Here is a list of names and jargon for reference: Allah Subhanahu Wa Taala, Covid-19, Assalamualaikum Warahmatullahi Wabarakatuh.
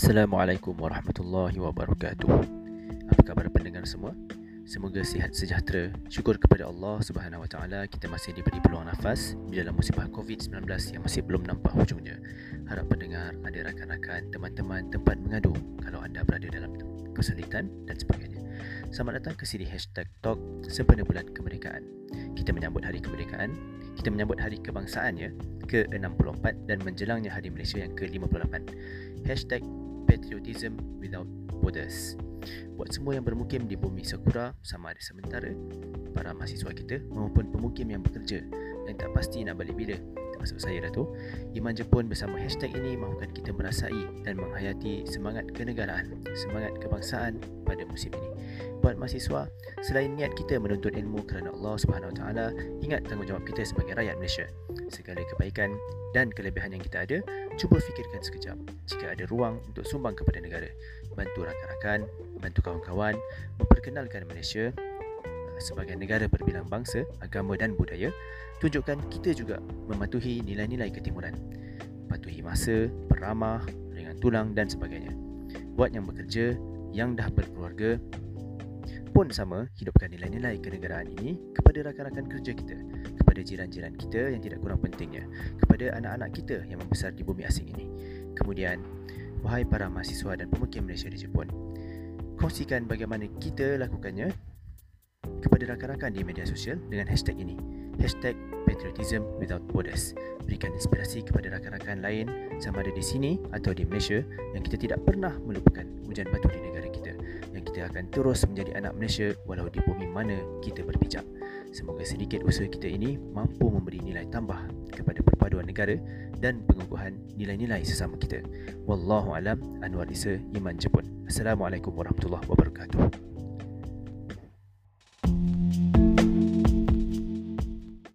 Assalamualaikum Warahmatullahi Wabarakatuh. Apa khabar pendengar semua? Semoga sihat sejahtera. Syukur kepada Allah Subhanahu Wa Taala kita masih diberi peluang nafas di dalam musibah Covid-19 yang masih belum nampak hujungnya. Harap pendengar ada rakan-rakan, teman-teman tempat mengadu kalau anda berada dalam kesulitan dan sebagainya. Selamat datang ke siri #Talk sempena bulan kemerdekaan. Kita menyambut hari kemerdekaan, kita menyambut hari kebangsaannya ke-64 dan menjelangnya hari Malaysia yang ke-58. #Patriotism Without Borders. Buat semua yang bermukim di bumi Sakura sama ada sementara, para mahasiswa kita maupun pemukim yang bekerja dan tak pasti nak balik bila, termasuk saya Dato', Iman Jepun bersama hashtag ini mahukan kita merasai dan menghayati semangat kenegaraan, semangat kebangsaan pada musim ini. Buat mahasiswa, selain niat kita menuntut ilmu kerana Allah Subhanahu Wa Taala, ingat tanggungjawab kita sebagai rakyat Malaysia. Segala kebaikan dan kelebihan yang kita ada, cuba fikirkan sekejap. Jika ada ruang untuk sumbang kepada negara, bantu rakan-rakan, bantu kawan-kawan, memperkenalkan Malaysia sebagai negara berbilang bangsa, agama dan budaya, tunjukkan kita juga mematuhi nilai-nilai ketimuran. Patuhi masa, peramah, ringan tulang dan sebagainya. Buat yang bekerja, yang dah berkeluarga pun sama, hidupkan nilai-nilai kenegaraan ini kepada rakan-rakan kerja kita, kepada jiran-jiran kita yang tidak kurang pentingnya, kepada anak-anak kita yang membesar di bumi asing ini. Kemudian, wahai para mahasiswa dan pemukim Malaysia di Jepun, kongsikan bagaimana kita lakukannya kepada rakan-rakan di media sosial dengan hashtag ini, #Patriotism Without Borders. Berikan inspirasi kepada rakan-rakan lain sama ada di sini atau di Malaysia yang kita tidak pernah melupakan hujan batu di negara kita, yang kita akan terus menjadi anak Malaysia walau di bumi mana kita berpijak. Semoga sedikit usaha kita ini mampu memberi nilai tambah kepada perpaduan negara dan pengukuhan nilai-nilai sesama kita. Wallahu alam. Anwar Isa, Iman Jepun. Assalamualaikum Warahmatullahi Wabarakatuh.